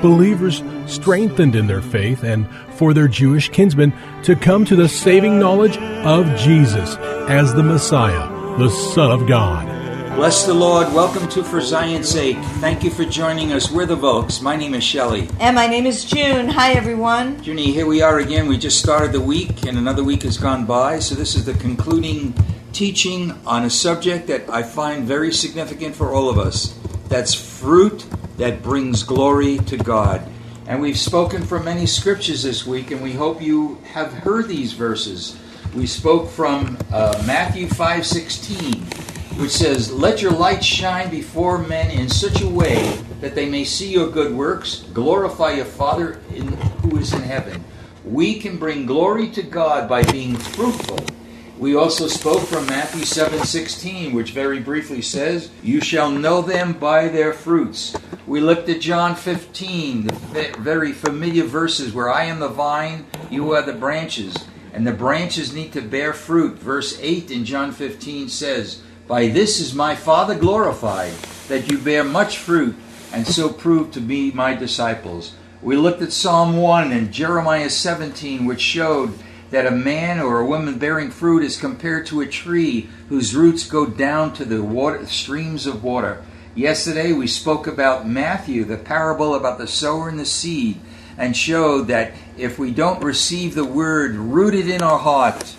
believers strengthened in their faith and for their Jewish kinsmen to come to the saving knowledge of Jesus as the Messiah, the Son of God. Bless the Lord. Welcome to For Zion's Sake. Thank you for joining us. We're the Volks. My name is Shelley. And my name is June. Hi, everyone. Junie, here we are again. We just started the week, and another week has gone by. So this is the concluding teaching on a subject that I find very significant for all of us. That's fruit that brings glory to God. And we've spoken from many scriptures this week, and we hope you have heard these verses. We spoke from Matthew 5:16. Which says, "Let your light shine before men in such a way that they may see your good works, glorify your Father who is in heaven." We can bring glory to God by being fruitful. We also spoke from Matthew 7:16, which very briefly says, "You shall know them by their fruits." We looked at John 15, the very familiar verses where, "I am the vine, you are the branches," and the branches need to bear fruit. Verse 8 in John 15 says, "By this is my Father glorified, that you bear much fruit, and so prove to be my disciples." We looked at Psalm 1 and Jeremiah 17, which showed that a man or a woman bearing fruit is compared to a tree whose roots go down to the water, streams of water. Yesterday we spoke about Matthew, the parable about the sower and the seed, and showed that if we don't receive the word rooted in our heart,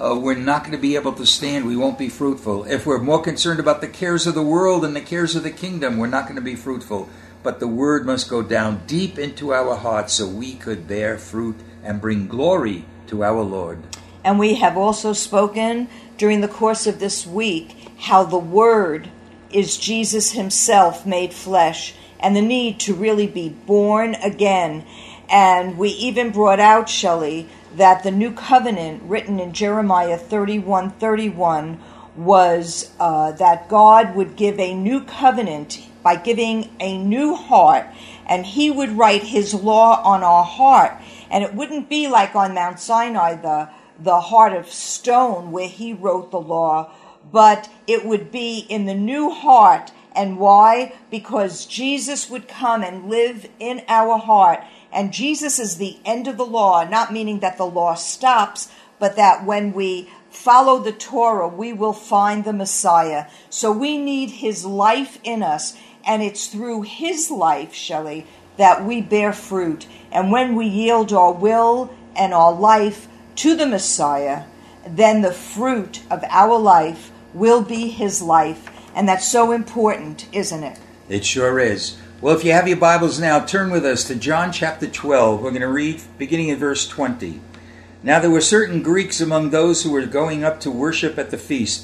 we're not going to be able to stand. We won't be fruitful. If we're more concerned about the cares of the world and the cares of the kingdom, we're not going to be fruitful. But the word must go down deep into our hearts so we could bear fruit and bring glory to our Lord. And we have also spoken during the course of this week how the word is Jesus himself made flesh, and the need to really be born again. And we even brought out, Shelley, that the new covenant written in Jeremiah 31:31 was that God would give a new covenant by giving a new heart, and he would write his law on our heart. And it wouldn't be like on Mount Sinai, the heart of stone where he wrote the law, but it would be in the new heart. And why? Because Jesus would come and live in our heart. And Jesus is the end of the law, not meaning that the law stops, but that when we follow the Torah, we will find the Messiah. So we need his life in us, and it's through his life, Shelley, that we bear fruit. And when we yield our will and our life to the Messiah, then the fruit of our life will be his life. And that's so important, isn't it? It sure is. Well, if you have your Bibles now, turn with us to John chapter 12. We're going to read beginning in verse 20. "Now there were certain Greeks among those who were going up to worship at the feast.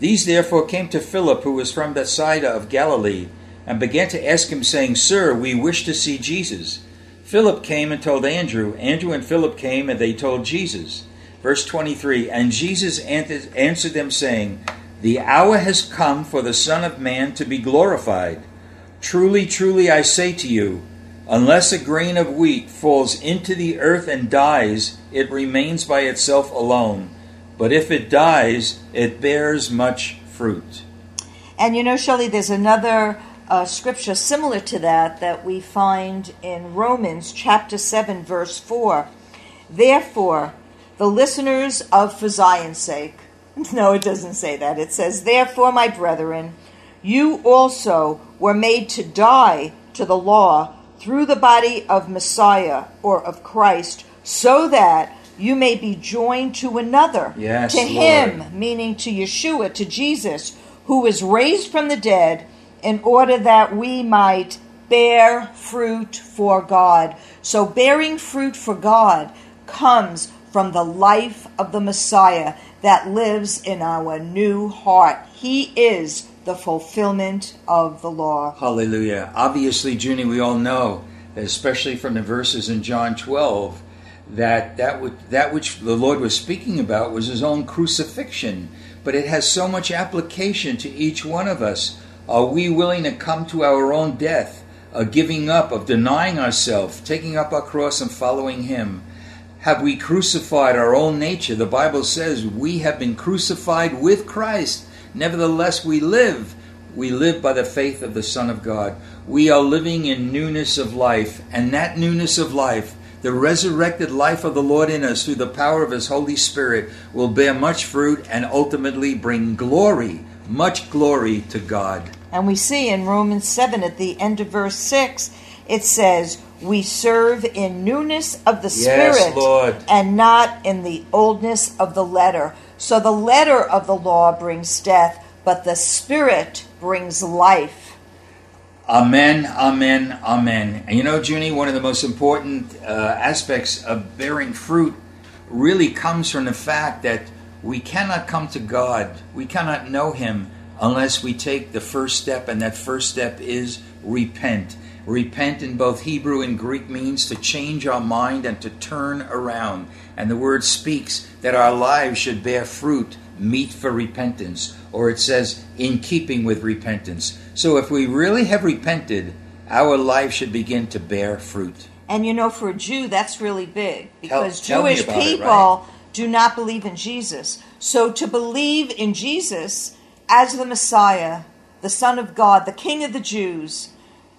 These therefore came to Philip, who was from Bethsaida of Galilee, and began to ask him, saying, 'Sir, we wish to see Jesus.' Philip came and told Andrew. Andrew and Philip came, and they told Jesus." Verse 23, "And Jesus answered them, saying, 'The hour has come for the Son of Man to be glorified. Truly, truly, I say to you, Unless a grain of wheat falls into the earth and dies, it remains by itself alone. But if it dies, it bears much fruit. And you know, Shelley, there's another scripture similar to that we find in Romans chapter 7, verse 4. Therefore, the listeners of For Zion's Sake. No, it doesn't say that. It says, therefore, my brethren, you also were made to die to the law through the body of Messiah, or of Christ, so that you may be joined to another, yes, to Lord. Him, meaning to Yeshua, to Jesus, who is raised from the dead, in order that we might bear fruit for God. So bearing fruit for God comes from the life of the Messiah that lives in our new heart. He is the fulfillment of the law. Hallelujah. Obviously, Junie, we all know, especially from the verses in John 12, that which the Lord was speaking about was his own crucifixion. But it has so much application to each one of us. Are we willing to come to our own death, a giving up, of denying ourselves, taking up our cross and following him? Have we crucified our own nature? The Bible says we have been crucified with Christ. Nevertheless, we live. We live by the faith of the Son of God. We are living in newness of life. And that newness of life, the resurrected life of the Lord in us through the power of his Holy Spirit, will bear much fruit and ultimately bring glory, much glory to God. And we see in Romans 7 at the end of verse 6, it says, we serve in newness of the Spirit, yes, Lord, and not in the oldness of the letter. So the letter of the law brings death, but the Spirit brings life. Amen, amen, amen. And you know, Junie, one of the most important aspects of bearing fruit really comes from the fact that we cannot come to God, we cannot know him unless we take the first step, and that first step is repent. Repent in both Hebrew and Greek means to change our mind and to turn around. And the word speaks that our lives should bear fruit, meet for repentance, or it says in keeping with repentance. So if we really have repented, our life should begin to bear fruit. And you know, for a Jew, that's really big, because Jewish people do not believe in Jesus. So to believe in Jesus as the Messiah, the Son of God, the King of the Jews,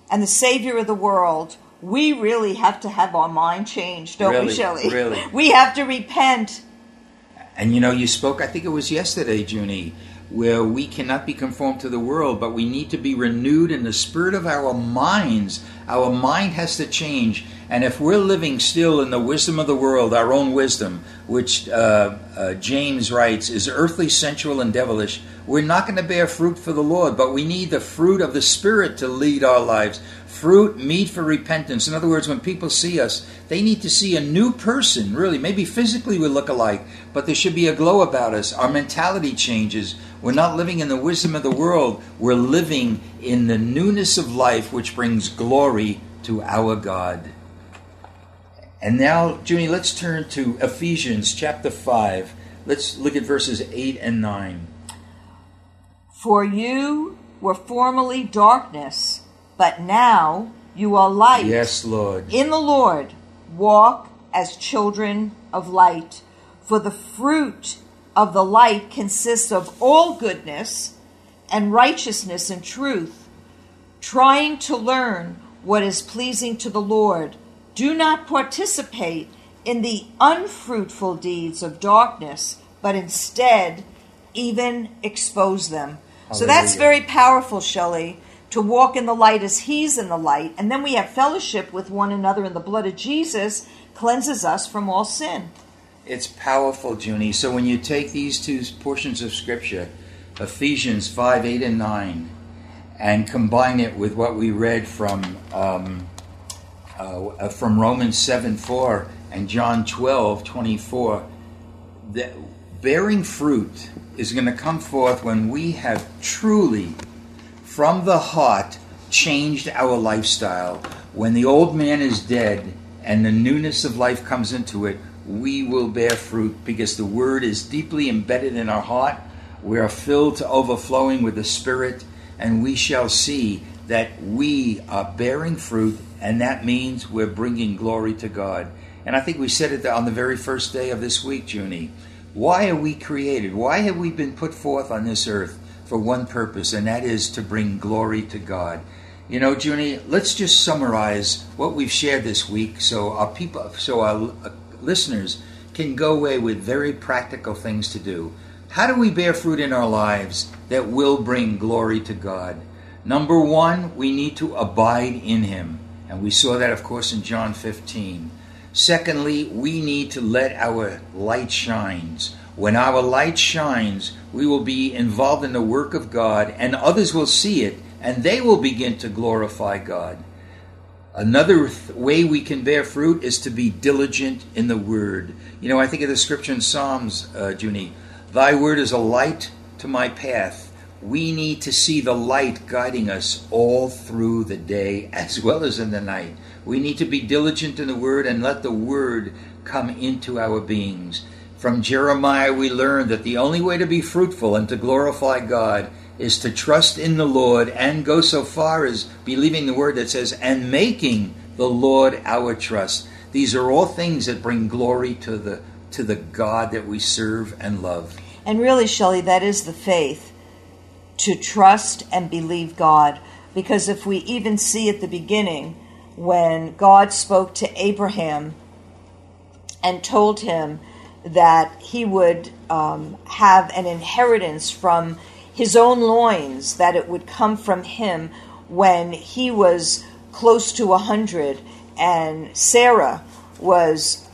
and the Savior of the world, we really have to have our mind changed, don't we, Shelley? Really. We have to repent. And you know, you spoke, I think it was yesterday, Junie, where we cannot be conformed to the world, but we need to be renewed in the spirit of our minds. Our mind has to change. And if we're living still in the wisdom of the world, our own wisdom, which James writes is earthly, sensual, and devilish, we're not going to bear fruit for the Lord, but we need the fruit of the Spirit to lead our lives. Fruit, meat for repentance. In other words, when people see us, they need to see a new person, really. Maybe physically we look alike, but there should be a glow about us. Our mentality changes. We're not living in the wisdom of the world. We're living in the newness of life, which brings glory to our God. And now, Junie, let's turn to Ephesians chapter 5. Let's look at verses 8 and 9. For you were formerly darkness, but now you are light. Yes, Lord. In the Lord, walk as children of light. For the fruit of the light consists of all goodness and righteousness and truth, trying to learn what is pleasing to the Lord. Do not participate in the unfruitful deeds of darkness, but instead even expose them. Hallelujah. So that's very powerful, Shelley, to walk in the light as he's in the light. And then we have fellowship with one another, and the blood of Jesus cleanses us from all sin. It's powerful, Junie. So when you take these two portions of Scripture, Ephesians 5, 8, and 9, and combine it with what we read from Romans 7, 4 and John 12, 24, that bearing fruit is going to come forth when we have truly, from the heart, changed our lifestyle. When the old man is dead and the newness of life comes into it, we will bear fruit because the word is deeply embedded in our heart. We are filled to overflowing with the Spirit, and we shall see that we are bearing fruit And that means we're bringing glory to God. And I think we said it on the very first day of this week, Junie. Why are we created? Why have we been put forth on this earth? For one purpose, and that is to bring glory to God. You know, Junie, let's just summarize what we've shared this week so our people, so our listeners can go away with very practical things to do. How do we bear fruit in our lives that will bring glory to God? Number one, we need to abide in Him. And we saw that, of course, in John 15. Secondly, we need to let our light shine. When our light shines, we will be involved in the work of God, and others will see it, and they will begin to glorify God. Another way we can bear fruit is to be diligent in the Word. You know, I think of the scripture in Psalms, Junie. Thy Word is a light to my path. We need to see the light guiding us all through the day as well as in the night. We need to be diligent in the Word and let the Word come into our beings. From Jeremiah, we learn that the only way to be fruitful and to glorify God is to trust in the Lord and go so far as believing the word that says, and making the Lord our trust. These are all things that bring glory to the God that we serve and love. And really, Shelley, that is the faith, to trust and believe God. Because if we even see at the beginning, when God spoke to Abraham and told him that he would have an inheritance from his own loins, that it would come from him when he was close to 100 and Sarah was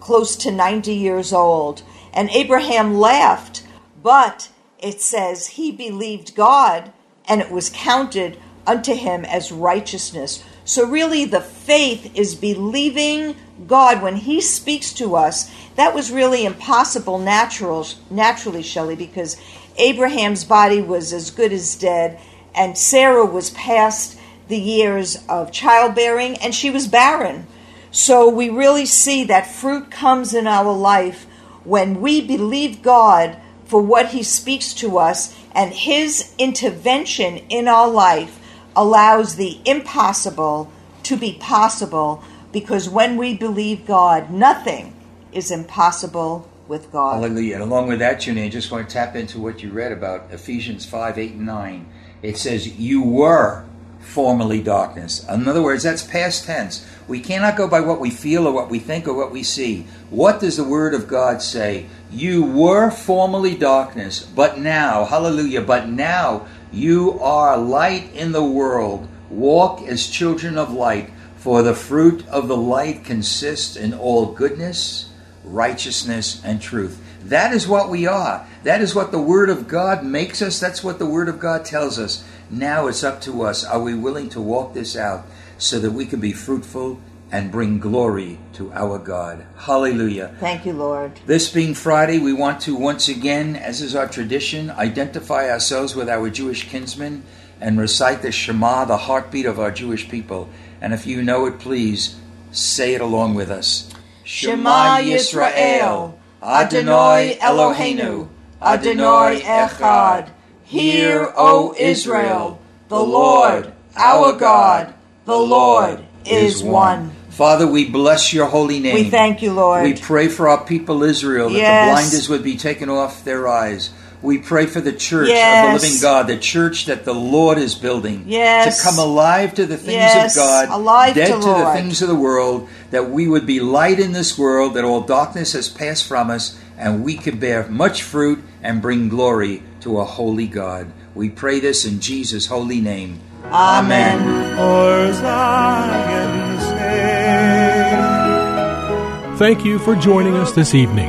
close to 90 years old. And Abraham laughed, but it says he believed God and it was counted unto him as righteousness. So really the faith is believing God when he speaks to us. That was really impossible naturally, Shelley, because Abraham's body was as good as dead, and Sarah was past the years of childbearing, and she was barren. So we really see that fruit comes in our life when we believe God for what he speaks to us, and his intervention in our life allows the impossible to be possible, because when we believe God, nothing is impossible with God. Hallelujah. And along with that, Junie, I just want to tap into what you read about Ephesians 5, 8, and 9. It says, you were formerly darkness. In other words, that's past tense. We cannot go by what we feel or what we think or what we see. What does the Word of God say? You were formerly darkness, but now, hallelujah, but now you are light in the world. Walk as children of light, for the fruit of the light consists in all goodness, righteousness, and truth. That is what we are. That is what the Word of God makes us. That's what the Word of God tells us. Now it's up to us. Are we willing to walk this out so that we can be fruitful and bring glory to our God? Hallelujah. Thank you, Lord. This being Friday, we want to once again, as is our tradition, identify ourselves with our Jewish kinsmen and recite the Shema, the heartbeat of our Jewish people. And if you know it, please say it along with us. Shema Yisrael, Adonai Eloheinu, Adonai Echad. Hear, O Israel, the Lord, our God, the Lord is one. Father, we bless your holy name. We thank you, Lord. We pray for our people Israel, that the blinders would be taken off their eyes. We pray for the church of the living God, the church that the Lord is building, to come alive to the things of God, dead to the things of the world, that we would be light in this world, that all darkness has passed from us, and we could bear much fruit and bring glory to a holy God. We pray this in Jesus' holy name. Amen. For Zion's sake. Thank you for joining us this evening.